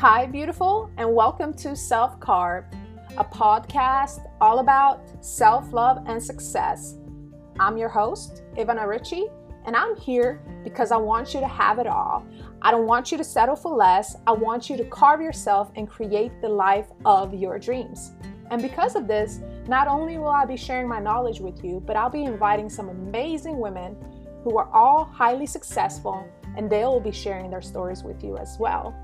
Hi, beautiful, and welcome to Self-Carve, a podcast all about self-love and success. I'm your host, Ivana Ritchie, and I'm here because I want you to have it all. I don't want you to settle for less. I want you to carve yourself and create the life of your dreams. And because of this, not only will I be sharing my knowledge with you, but I'll be inviting some amazing women who are all highly successful, and they will be sharing their stories with you as well.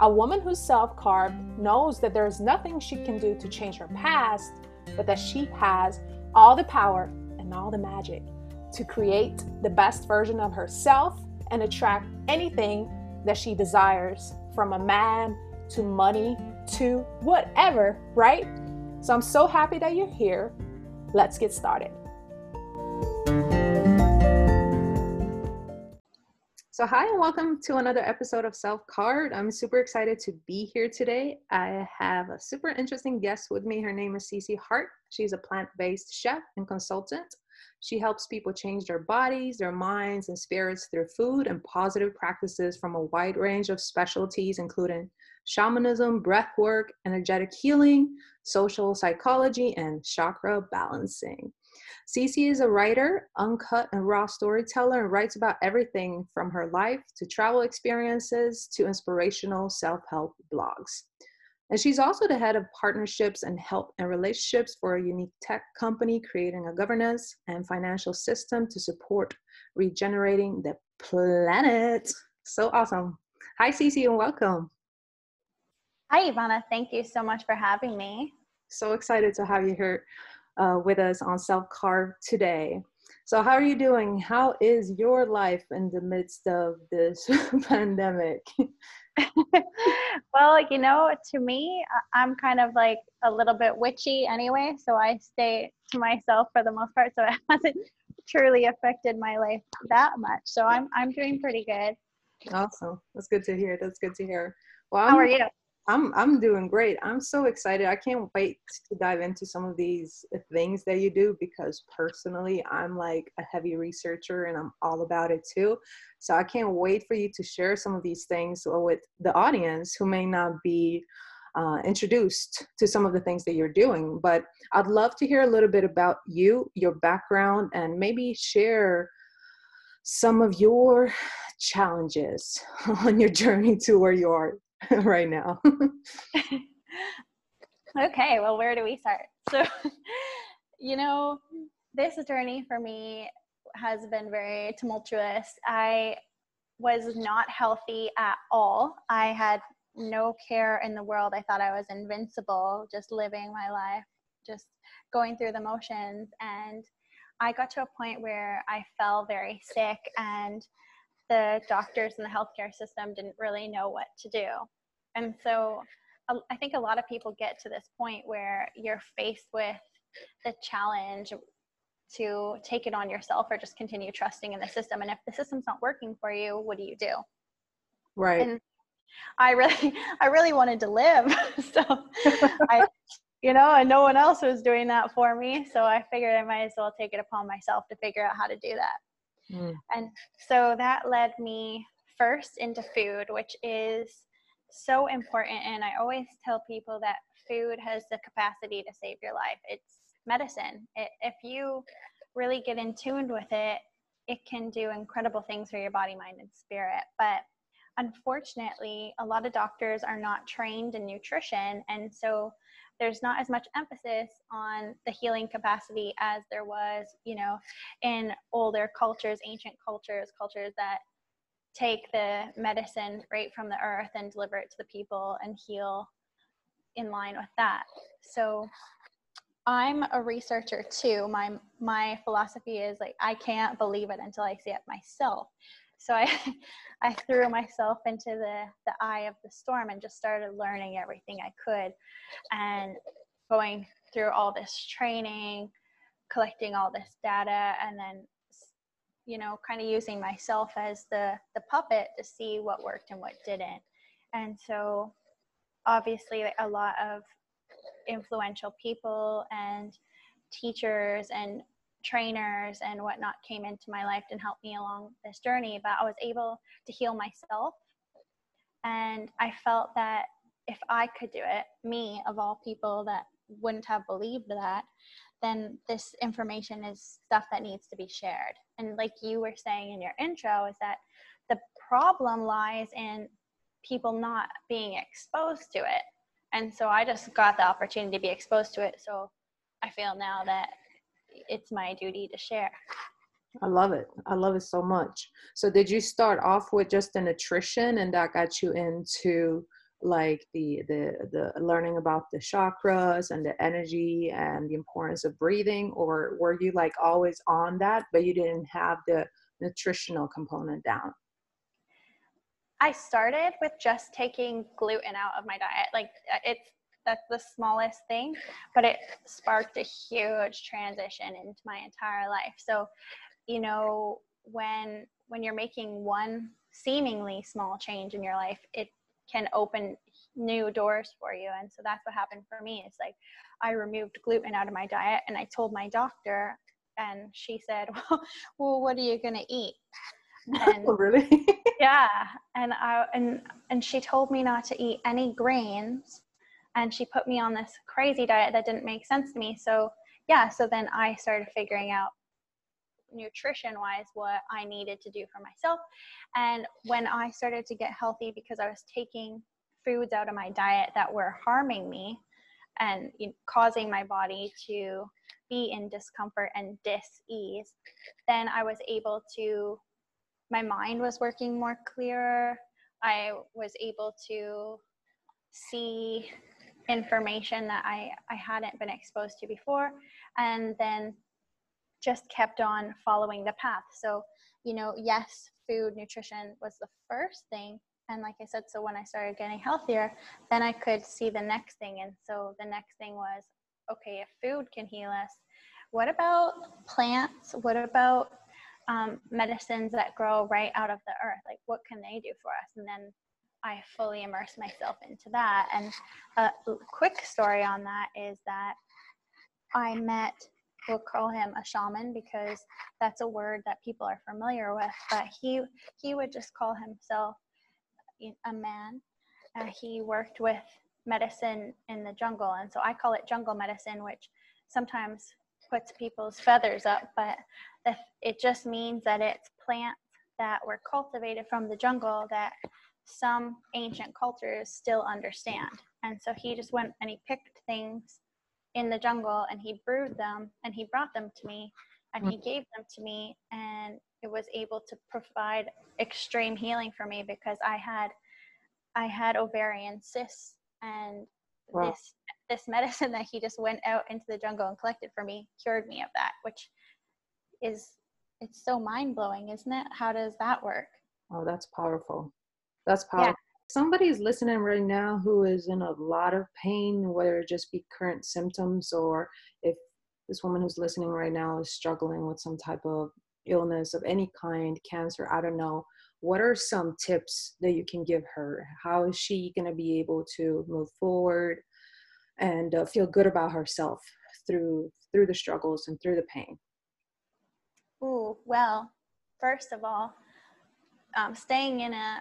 A woman who's self-carved knows that there is nothing she can do to change her past, but that she has all the power and all the magic to create the best version of herself and attract anything that she desires, from a man to money to whatever, right? So I'm so happy that you're here. Let's get started. So hi, and welcome to another episode of Self-Carve. I'm super excited to be here today. I have a super interesting guest with me. Her name is Cece Hart. She's a plant-based chef and consultant. She helps people change their bodies, their minds, and spirits through food and positive practices from a wide range of specialties, including shamanism, breath work, energetic healing, social psychology, and chakra balancing. Cece is a writer, uncut and raw storyteller, and writes about everything from her life to travel experiences to inspirational self-help blogs. And she's also the head of partnerships and health and relationships for a unique tech company, creating a governance and financial system to support regenerating the planet. So awesome. Hi, Cece, and welcome. Hi, Ivana. Thank you so much for having me. So excited to have you here with us on Self-Carve today. So how are you doing? How is your life in the midst of this pandemic? Well, you know, to me, I'm kind of like a little bit witchy anyway, so I stay to myself for the most part, so it hasn't truly affected my life that much. So I'm doing pretty good. Awesome. That's good to hear. Well, how are you? I'm doing great. I'm so excited. I can't wait to dive into some of these things that you do, because personally, I'm like a heavy researcher and I'm all about it too. So I can't wait for you to share some of these things with the audience who may not be introduced to some of the things that you're doing. But I'd love to hear a little bit about you, your background, and maybe share some of your challenges on your journey to where you are right now. Okay, well, where do we start? So, you know, this journey for me has been very tumultuous. I was not healthy at all. I had no care in the world. I thought I was invincible, just living my life, just going through the motions. And I got to a point where I fell very sick, and the doctors in the healthcare system didn't really know what to do. And so I think a lot of people get to this point where you're faced with the challenge to take it on yourself or just continue trusting in the system. And if the system's not working for you, what do you do? Right. And I really wanted to live. So and no one else was doing that for me. So I figured I might as well take it upon myself to figure out how to do that. And so that led me first into food, which is so important. And I always tell people that food has the capacity to save your life. It's medicine. If you really get in tune with it, it can do incredible things for your body, mind, and spirit. But unfortunately, a lot of doctors are not trained in nutrition. And so there's not as much emphasis on the healing capacity as there was, in older cultures, ancient cultures that take the medicine right from the earth and deliver it to the people and heal in line with that. So I'm a researcher too. My philosophy is like, I can't believe it until I see it myself. So I threw myself into the eye of the storm and just started learning everything I could and going through all this training, collecting all this data, and then, kind of using myself as the puppet to see what worked and what didn't. And so obviously a lot of influential people and teachers and trainers and whatnot came into my life and helped me along this journey, but I was able to heal myself. And I felt that if I could do it, me of all people that wouldn't have believed that, then this information is stuff that needs to be shared. And like you were saying in your intro, is that the problem lies in people not being exposed to it. And so I just got the opportunity to be exposed to it. So I feel now that it's my duty to share. I love it. I love it so much. So did you start off with just a nutrition, and that got you into like the learning about the chakras and the energy and the importance of breathing? Or were you like always on that, but you didn't have the nutritional component down? I started with just taking gluten out of my diet. Like that's the smallest thing, but it sparked a huge transition into my entire life. So, you know, when you're making one seemingly small change in your life, it can open new doors for you. And so that's what happened for me. It's like, I removed gluten out of my diet, and I told my doctor, and she said, well what are you going to eat? And, oh, really? Yeah. And she told me not to eat any grains, and she put me on this crazy diet that didn't make sense to me. So yeah, so then I started figuring out nutrition-wise what I needed to do for myself. And when I started to get healthy, because I was taking foods out of my diet that were harming me and causing my body to be in discomfort and dis-ease, then I was able to, my mind was working more clearer. I was able to see information that I hadn't been exposed to before, and then just kept on following the path. So, you know, yes, food, nutrition was the first thing. And like I said, so when I started getting healthier, then I could see the next thing. And so the next thing was, okay, if food can heal us, what about plants? What about medicines that grow right out of the earth? Like, what can they do for us? And then I fully immersed myself into that. And a quick story on that is that I met, we'll call him a shaman because that's a word that people are familiar with, but he would just call himself a man. He worked with medicine in the jungle, and so I call it jungle medicine, which sometimes puts people's feathers up, but it just means that it's plants that were cultivated from the jungle that some ancient cultures still understand. And so he just went and he picked things in the jungle, and he brewed them, and he brought them to me, and he gave them to me, and it was able to provide extreme healing for me because I had ovarian cysts, and wow. This medicine that he just went out into the jungle and collected for me cured me of that, which is, it's so mind-blowing, isn't it? How does that work? Oh, that's powerful. That's powerful. Yeah. Somebody is listening right now who is in a lot of pain, whether it just be current symptoms, or if this woman who's listening right now is struggling with some type of illness of any kind, cancer, I don't know. What are some tips that you can give her? How is she going to be able to move forward and feel good about herself through the struggles and through the pain? Ooh, well, first of all, staying in a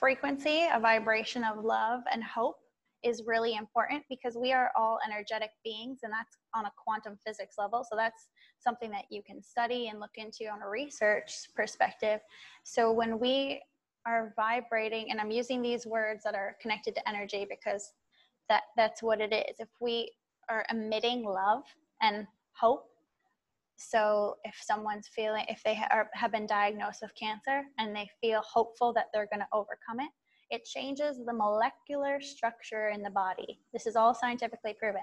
frequency, a vibration of love and hope is really important, because we are all energetic beings, and that's on a quantum physics level. So that's something that you can study and look into on a research perspective. So when we are vibrating, and I'm using these words that are connected to energy because that's what it is. If we are emitting love and hope, so if someone's feeling, if they have been diagnosed with cancer and they feel hopeful that they're going to overcome it, it changes the molecular structure in the body. This is all scientifically proven.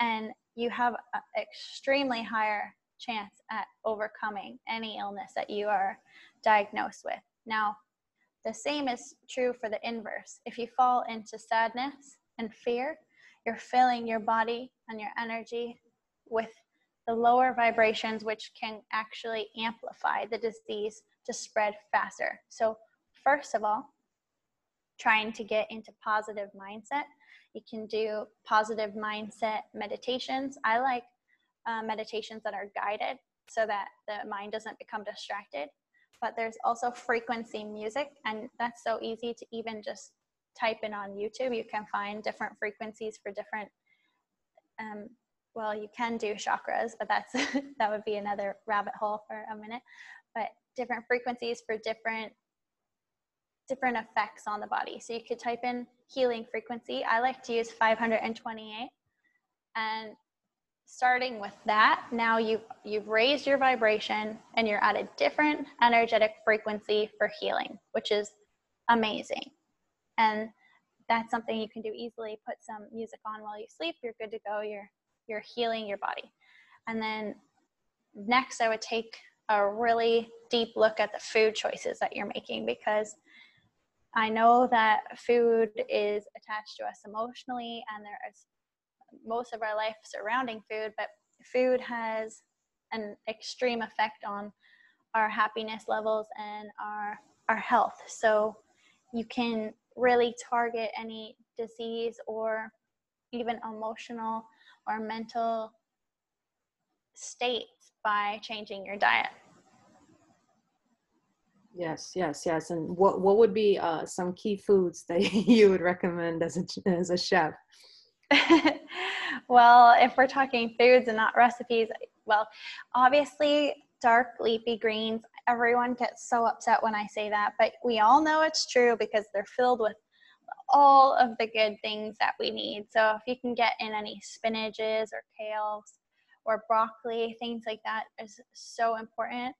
And you have an extremely higher chance at overcoming any illness that you are diagnosed with. Now, the same is true for the inverse. If you fall into sadness and fear, you're filling your body and your energy with the lower vibrations, which can actually amplify the disease to spread faster. So first of all, trying to get into positive mindset. You can do positive mindset meditations. I like meditations that are guided so that the mind doesn't become distracted. But there's also frequency music, and that's so easy to even just type in on YouTube, you can find different frequencies for different, well, you can do chakras, but that's, that would be another rabbit hole for a minute, but different frequencies for different effects on the body. So you could type in healing frequency. I like to use 528, and starting with that, now you've raised your vibration and you're at a different energetic frequency for healing, which is amazing. And that's something you can do easily. Put some music on while you sleep, you're good to go, you're healing your body. And then next, I would take a really deep look at the food choices that you're making, because I know that food is attached to us emotionally, and there is most of our life surrounding food, but food has an extreme effect on our happiness levels and our health. So you can really target any disease or even emotional or mental states by changing your diet. Yes, yes, yes. And what would be some key foods that you would recommend as a chef? Well, if we're talking foods and not recipes, well, obviously dark leafy greens. Everyone gets so upset when I say that, but we all know it's true because they're filled with all of the good things that we need. So if you can get in any spinaches or kales or broccoli, things like that is so important.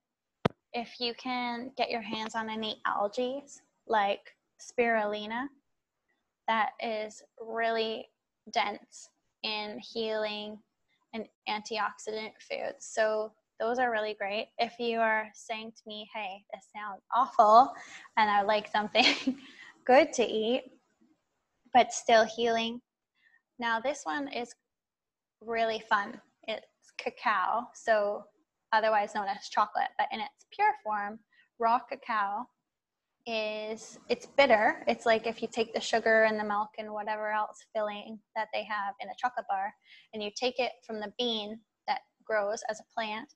If you can get your hands on any algae like spirulina, that is really dense in healing and antioxidant foods. So those are really great. If you are saying to me, hey, this sounds awful and I would like something good to eat, but still healing. Now this one is really fun. It's cacao, so otherwise known as chocolate, but in its pure form, raw cacao it's bitter. It's like if you take the sugar and the milk and whatever else filling that they have in a chocolate bar, and you take it from the bean that grows as a plant,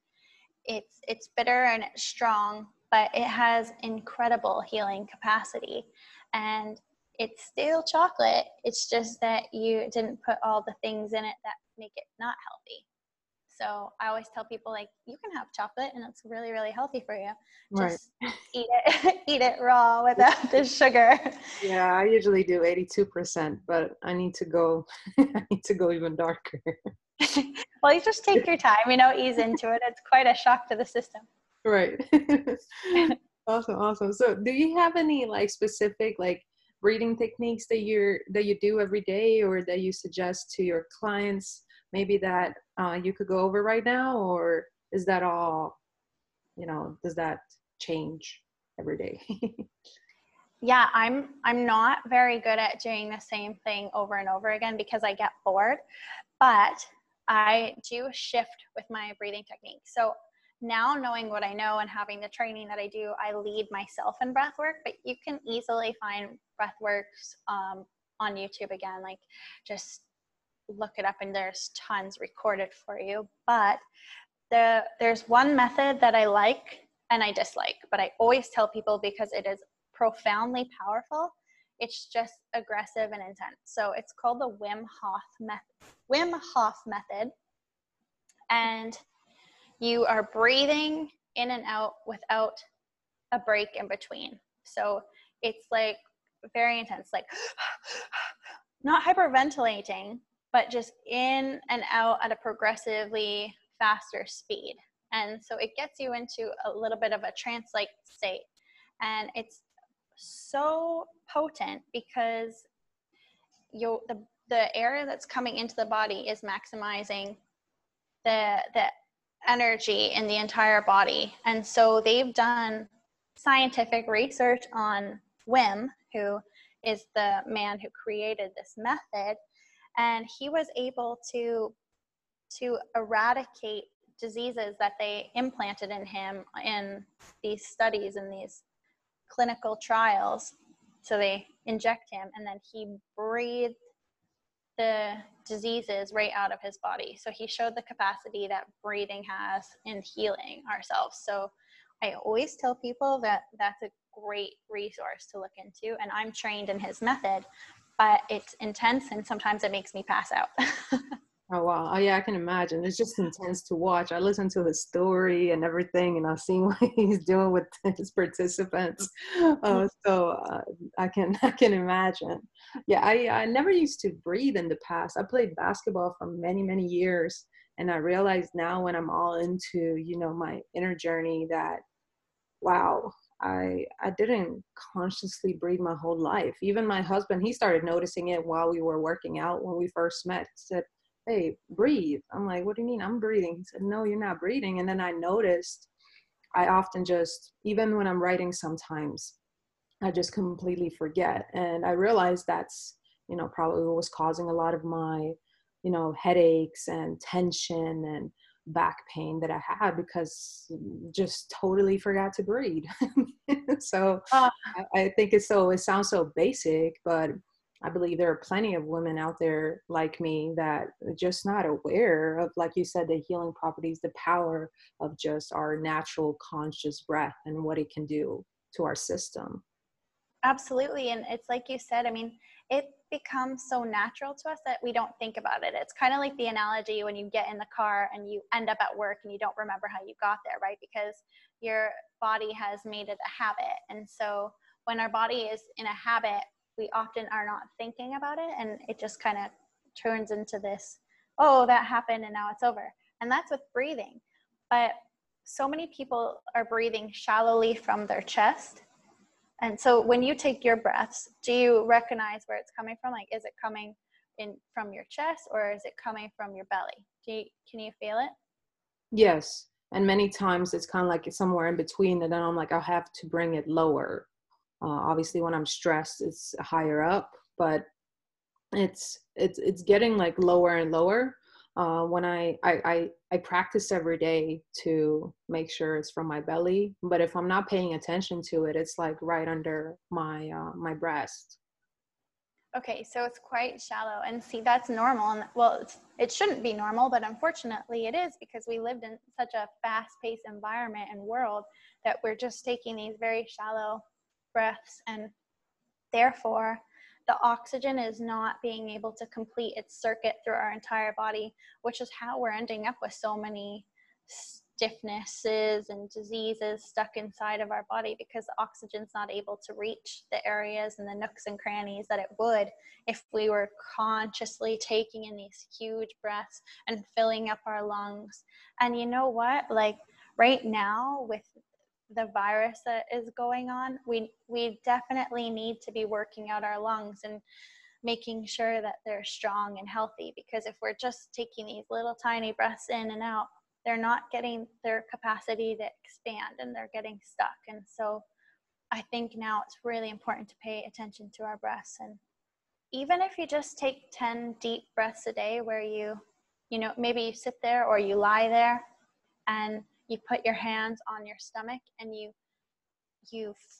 it's bitter and it's strong, but it has incredible healing capacity. And it's still chocolate. It's just that you didn't put all the things in it that make it not healthy. So I always tell people, like, you can have chocolate and it's really, really healthy for you. Just right. eat it raw without the sugar. Yeah, I usually do 82%, but I need to go even darker. Well, you just take your time, ease into it. It's quite a shock to the system. Right. Awesome. So do you have any specific breathing techniques that you do every day, or that you suggest to your clients? Maybe that you could go over right now, or is that all, does that change every day? Yeah, I'm not very good at doing the same thing over and over again because I get bored, but I do shift with my breathing technique. So now, knowing what I know and having the training that I do, I lead myself in breath work, but you can easily find breath works on YouTube again, just look it up and there's tons recorded for you. But there's one method that I like and I dislike, but I always tell people because it is profoundly powerful. It's just aggressive and intense. So it's called the Wim Hof method. And you are breathing in and out without a break in between. So it's very intense, not hyperventilating, but just in and out at a progressively faster speed. And so it gets you into a little bit of a trance-like state. And it's so potent because the air that's coming into the body is maximizing the energy in the entire body. And so they've done scientific research on Wim, who is the man who created this method, and he was able to eradicate diseases that they implanted in him in these studies, in these clinical trials. So they inject him, and then he breathed the diseases right out of his body. So he showed the capacity that breathing has in healing ourselves. So I always tell people that that's a great resource to look into. And I'm trained in his method, but it's intense and sometimes it makes me pass out. Oh, wow. Oh, yeah, I can imagine. It's just intense to watch. I listen to his story and everything, and I've seen what he's doing with his participants. So I can imagine. Yeah, I never used to breathe in the past. I played basketball for many, many years, and I realized now when I'm all into, you know, my inner journey that, wow, I didn't consciously breathe my whole life. Even my husband, he started noticing it while we were working out when we first met. He said, "Hey, breathe." I'm like, "What do you mean I'm breathing?" He said, "No, you're not breathing." And then I noticed I often just, even when I'm writing sometimes, I just completely forget. And I realized that's, you know, probably what was causing a lot of my, you know, headaches and tension and back pain that I had, because just totally forgot to breathe. So I think it's so, it sounds so basic, but I believe there are plenty of women out there like me that are just not aware of, like you said, the healing properties, the power of just our natural conscious breath and what it can do to our system. Absolutely. And it's like you said, I mean, it becomes so natural to us that we don't think about it. It's kind of like the analogy when you get in the car and you end up at work and you don't remember how you got there, right? Because your body has made it a habit. And so when our body is in a habit, we often are not thinking about it, and it just kind of turns into this, oh, that happened and now it's over. And that's with breathing. But so many people are breathing shallowly from their chest. And so when you take your breaths, do you recognize where it's coming from? Like, is it coming in from your chest, or is it coming from your belly? Can you feel it? Yes. And many times it's kind of like it's somewhere in between, and then I'm like, I'll have to bring it lower. Obviously when I'm stressed, it's higher up, but it's getting like lower and lower. When I practice every day to make sure it's from my belly, but if I'm not paying attention to it, it's like right under my, my breast. Okay. So it's quite shallow, and see, that's normal. And well, it shouldn't be normal, but unfortunately it is, because we lived in such a fast-paced environment and world that we're just taking these very shallow breaths, and therefore the oxygen is not being able to complete its circuit through our entire body, which is how we're ending up with so many stiffnesses and diseases stuck inside of our body, because the oxygen's not able to reach the areas and the nooks and crannies that it would if we were consciously taking in these huge breaths and filling up our lungs. And you know what, like right now with the virus that is going on, we definitely need to be working out our lungs and making sure that they're strong and healthy, because if we're just taking these little tiny breaths in and out, they're not getting their capacity to expand, and they're getting stuck. And so I think now it's really important to pay attention to our breaths. And even if you just take 10 deep breaths a day, where you know, maybe you sit there or you lie there and you put your hands on your stomach and you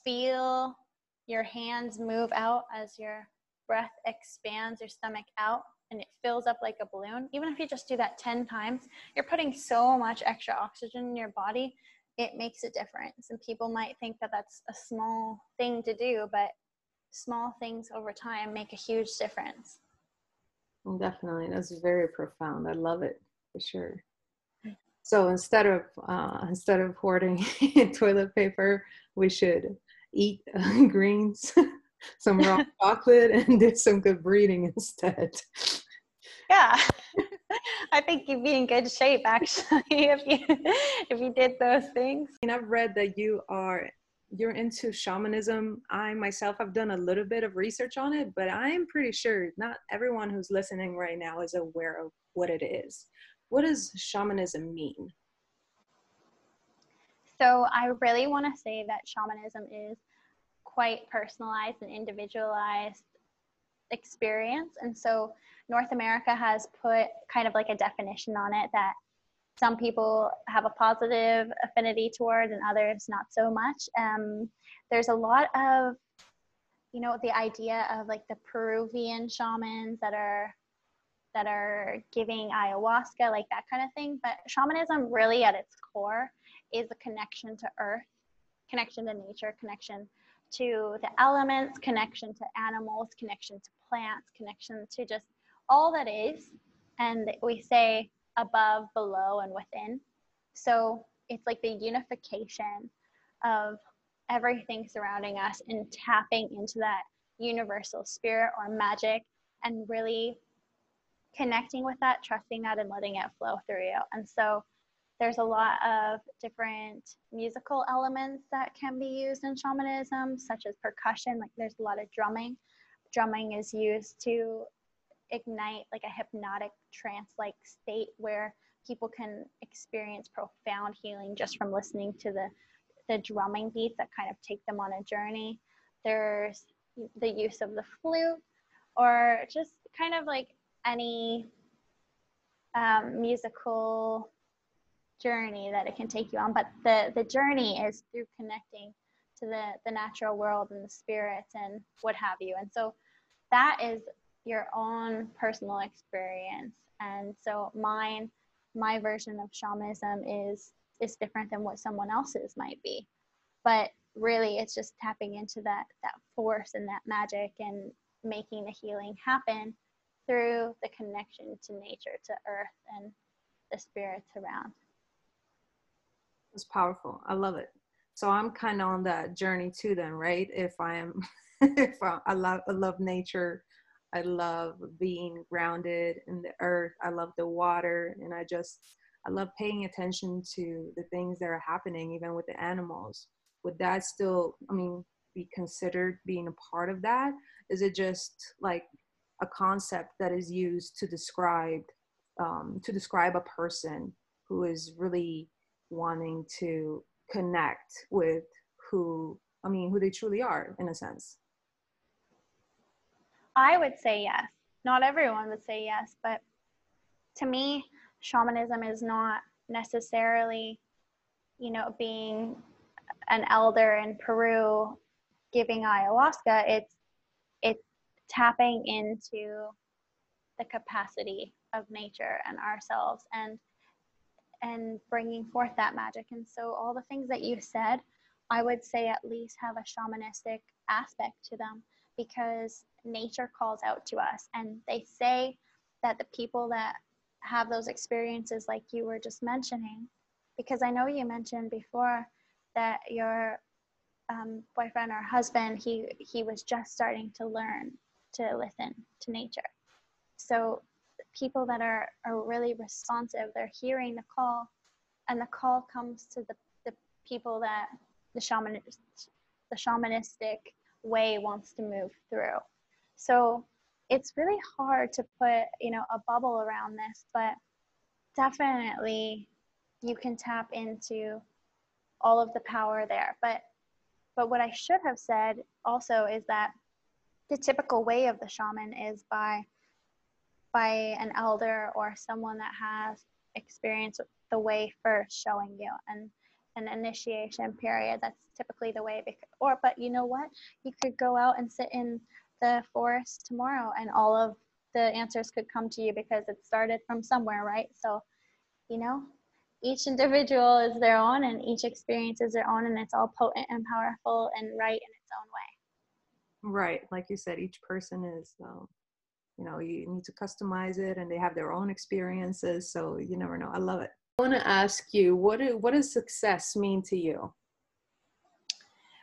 feel your hands move out as your breath expands your stomach out, and it fills up like a balloon. Even if you just do that 10 times, you're putting so much extra oxygen in your body, it makes a difference. And people might think that that's a small thing to do, but small things over time make a huge difference. Definitely. That's very profound. I love it for sure. So instead of hoarding toilet paper, we should eat greens, some raw chocolate, and do some good breathing instead. Yeah, I think you'd be in good shape actually if you did those things. And I've read that you're into shamanism. I myself have done a little bit of research on it, but I'm pretty sure not everyone who's listening right now is aware of what it is. What does shamanism mean? So I really want to say that shamanism is quite personalized and individualized experience. And so North America has put kind of like a definition on it that some people have a positive affinity toward and others not so much. There's a lot of, you know, the idea of like the Peruvian shamans that are giving ayahuasca, like that kind of thing. But shamanism really at its core is a connection to earth, connection to nature, connection to the elements, connection to animals, connection to plants, connection to just all that is. And we say above, below, and within. So it's like the unification of everything surrounding us and tapping into that universal spirit or magic and really connecting with that, trusting that, and letting it flow through you. And so there's a lot of different musical elements that can be used in shamanism, such as percussion. Like there's a lot of drumming. Drumming is used to ignite like a hypnotic trance-like state where people can experience profound healing just from listening to the drumming beats that kind of take them on a journey. There's the use of the flute, or just kind of like any musical journey that it can take you on. But the journey is through connecting to the natural world and the spirits and what have you. And so that is your own personal experience. And so my version of shamanism is different than what someone else's might be. But really it's just tapping into that force and that magic and making the healing happen through the connection to nature, to earth, and the spirits around. It's powerful. I love it. So I'm kind of on that journey too then, right? I love nature. I love being grounded in the earth. I love the water. And I love paying attention to the things that are happening, even with the animals. Would that still, be considered being a part of that? Is it just like a concept that is used to describe a person who is really wanting to connect with who they truly are, in a sense? I would say yes. Not everyone would say yes, but to me, shamanism is not necessarily, being an elder in Peru giving ayahuasca. It's tapping into the capacity of nature and ourselves and bringing forth that magic. And so all the things that you said, I would say at least have a shamanistic aspect to them, because nature calls out to us. And they say that the people that have those experiences like you were just mentioning, because I know you mentioned before that your boyfriend or husband, he was just starting to learn to listen to nature. So people that are really responsive, they're hearing the call, and the call comes to the people that the shamanistic way wants to move through. So it's really hard to put, a bubble around this, but definitely you can tap into all of the power there. But what I should have said also is that the typical way of the shaman is by an elder or someone that has experience with the way first showing you, and an initiation period. That's typically the way. But you know what? You could go out and sit in the forest tomorrow, and all of the answers could come to you because it started from somewhere, right? So, each individual is their own, and each experience is their own, and it's all potent and powerful and right in its own way. Right, like you said, each person is, you need to customize it, and they have their own experiences. So you never know. I love it. I want to ask you, what does success mean to you?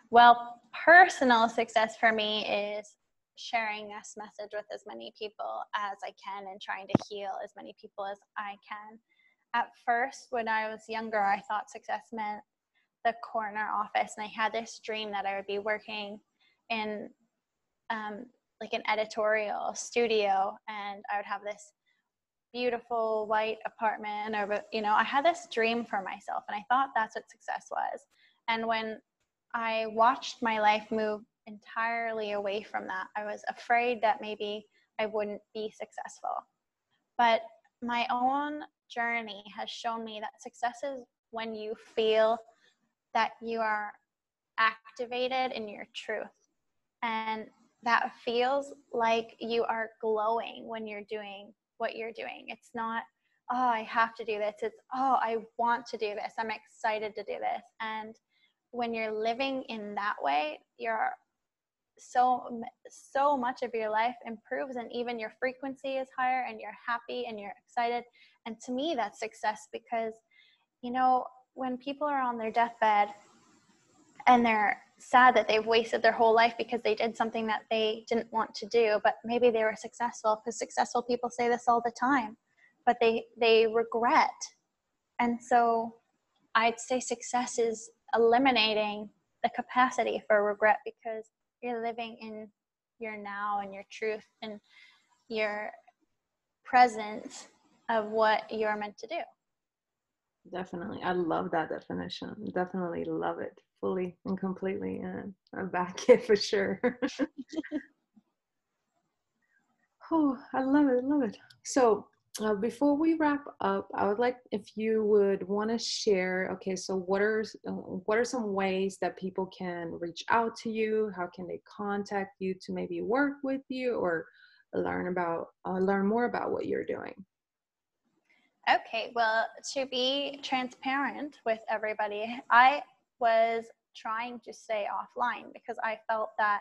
Well, personal success for me is sharing this message with as many people as I can and trying to heal as many people as I can. At first, when I was younger, I thought success meant the corner office, and I had this dream that I would be working in like an editorial studio, and I would have this beautiful white apartment, or I had this dream for myself, and I thought that's what success was. And when I watched my life move entirely away from that, I was afraid that maybe I wouldn't be successful. But my own journey has shown me that success is when you feel that you are activated in your truth, and that feels like you are glowing when you're doing what you're doing. It's not, oh, I have to do this. It's, oh, I want to do this. I'm excited to do this. And when you're living in that way, you're so much of your life improves, and even your frequency is higher, and you're happy and you're excited. And to me, that's success, because, you know, when people are on their deathbed and they're sad that they've wasted their whole life because they did something that they didn't want to do, but maybe they were successful, because successful people say this all the time, but they regret. And so I'd say success is eliminating the capacity for regret, because you're living in your now and your truth and your presence of what you're meant to do. Definitely. I love that definition. Definitely love it fully and completely. And I back it for sure. Oh, I love it. Love it. So before we wrap up, I would like if you would want to share, okay, so what are some ways that people can reach out to you? How can they contact you to maybe work with you or learn more about what you're doing? Okay, well, to be transparent with everybody, I was trying to stay offline because I felt that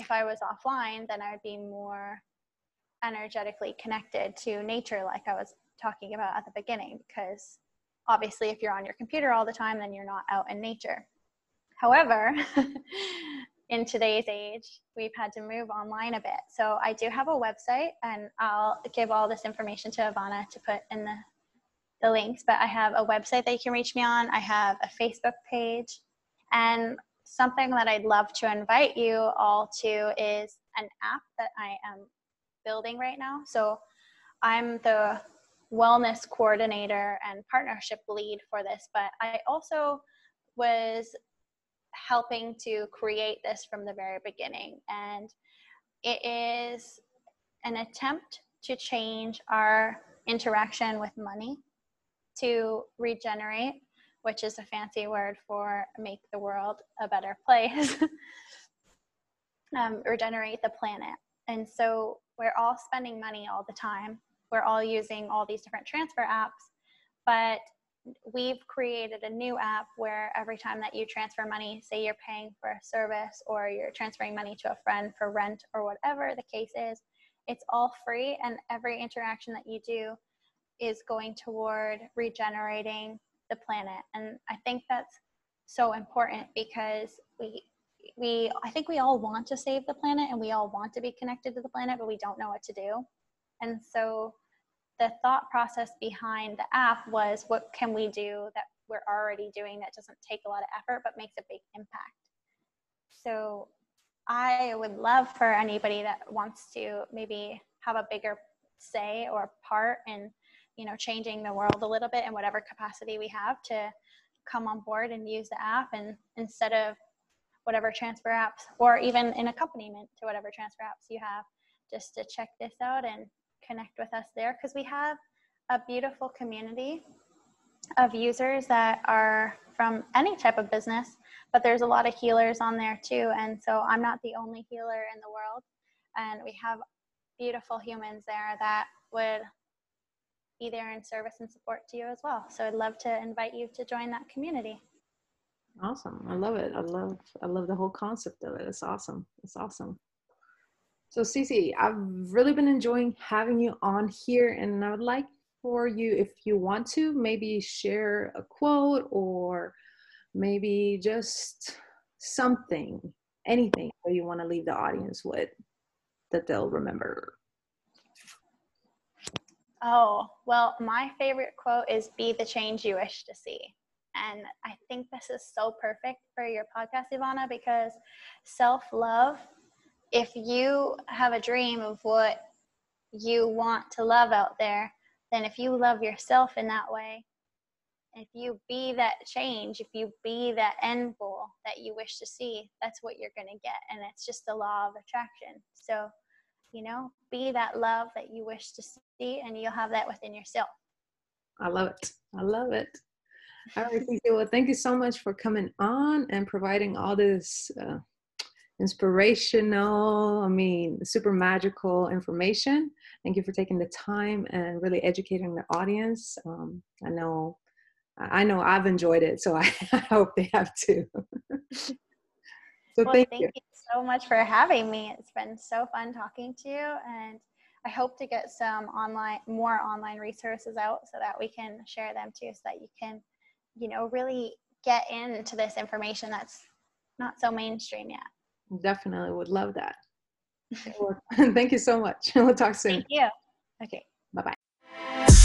if I was offline, then I would be more energetically connected to nature, like I was talking about at the beginning, because obviously if you're on your computer all the time, then you're not out in nature. However, in today's age, we've had to move online a bit. So I do have a website, and I'll give all this information to Ivana to put in the links, but I have a website that you can reach me on. I have a Facebook page, and something that I'd love to invite you all to is an app that I am building right now. So I'm the wellness coordinator and partnership lead for this, but I also was helping to create this from the very beginning. And it is an attempt to change our interaction with money, to regenerate, which is a fancy word for make the world a better place, regenerate the planet. And so we're all spending money all the time. We're all using all these different transfer apps, but we've created a new app where every time that you transfer money, say you're paying for a service or you're transferring money to a friend for rent or whatever the case is, it's all free, and every interaction that you do is going toward regenerating the planet. And I think that's so important, because I think we all want to save the planet, and we all want to be connected to the planet, but we don't know what to do. And so the thought process behind the app was, what can we do that we're already doing that doesn't take a lot of effort but makes a big impact? So I would love for anybody that wants to maybe have a bigger say or part in, you know, changing the world a little bit in whatever capacity we have, to come on board and use the app, and instead of whatever transfer apps, or even in accompaniment to whatever transfer apps you have, just to check this out and connect with us there, because we have a beautiful community of users that are from any type of business, but there's a lot of healers on there too. And so I'm not the only healer in the world, and we have beautiful humans there that would be there in service and support to you as well. So I'd love to invite you to join that community. Awesome. I love it. I love the whole concept of it. It's awesome. It's awesome. So Cece, I've really been enjoying having you on here, and I would like for you, if you want to, maybe share a quote or maybe just something, anything that you want to leave the audience with that they'll remember. Oh, well, my favorite quote is, "Be the change you wish to see." And I think this is so perfect for your podcast, Ivana, because self-love, if you have a dream of what you want to love out there, then if you love yourself in that way, if you be that change, if you be that end goal that you wish to see, that's what you're going to get. And it's just the law of attraction. So, you know, be that love that you wish to see, and you'll have that within yourself. I love it. I love it. All right, well, thank you so much for coming on and providing all this inspirational, super magical information. Thank you for taking the time and really educating the audience. I know I've enjoyed it, so I hope they have too. So well, thank you so much for having me. It's been so fun talking to you, and I hope to get some more online resources out so that we can share them too, so that you can, you know, really get into this information that's not so mainstream yet. Definitely would love that. Thank you so much. We'll talk soon. Thank you. Okay. Bye-bye.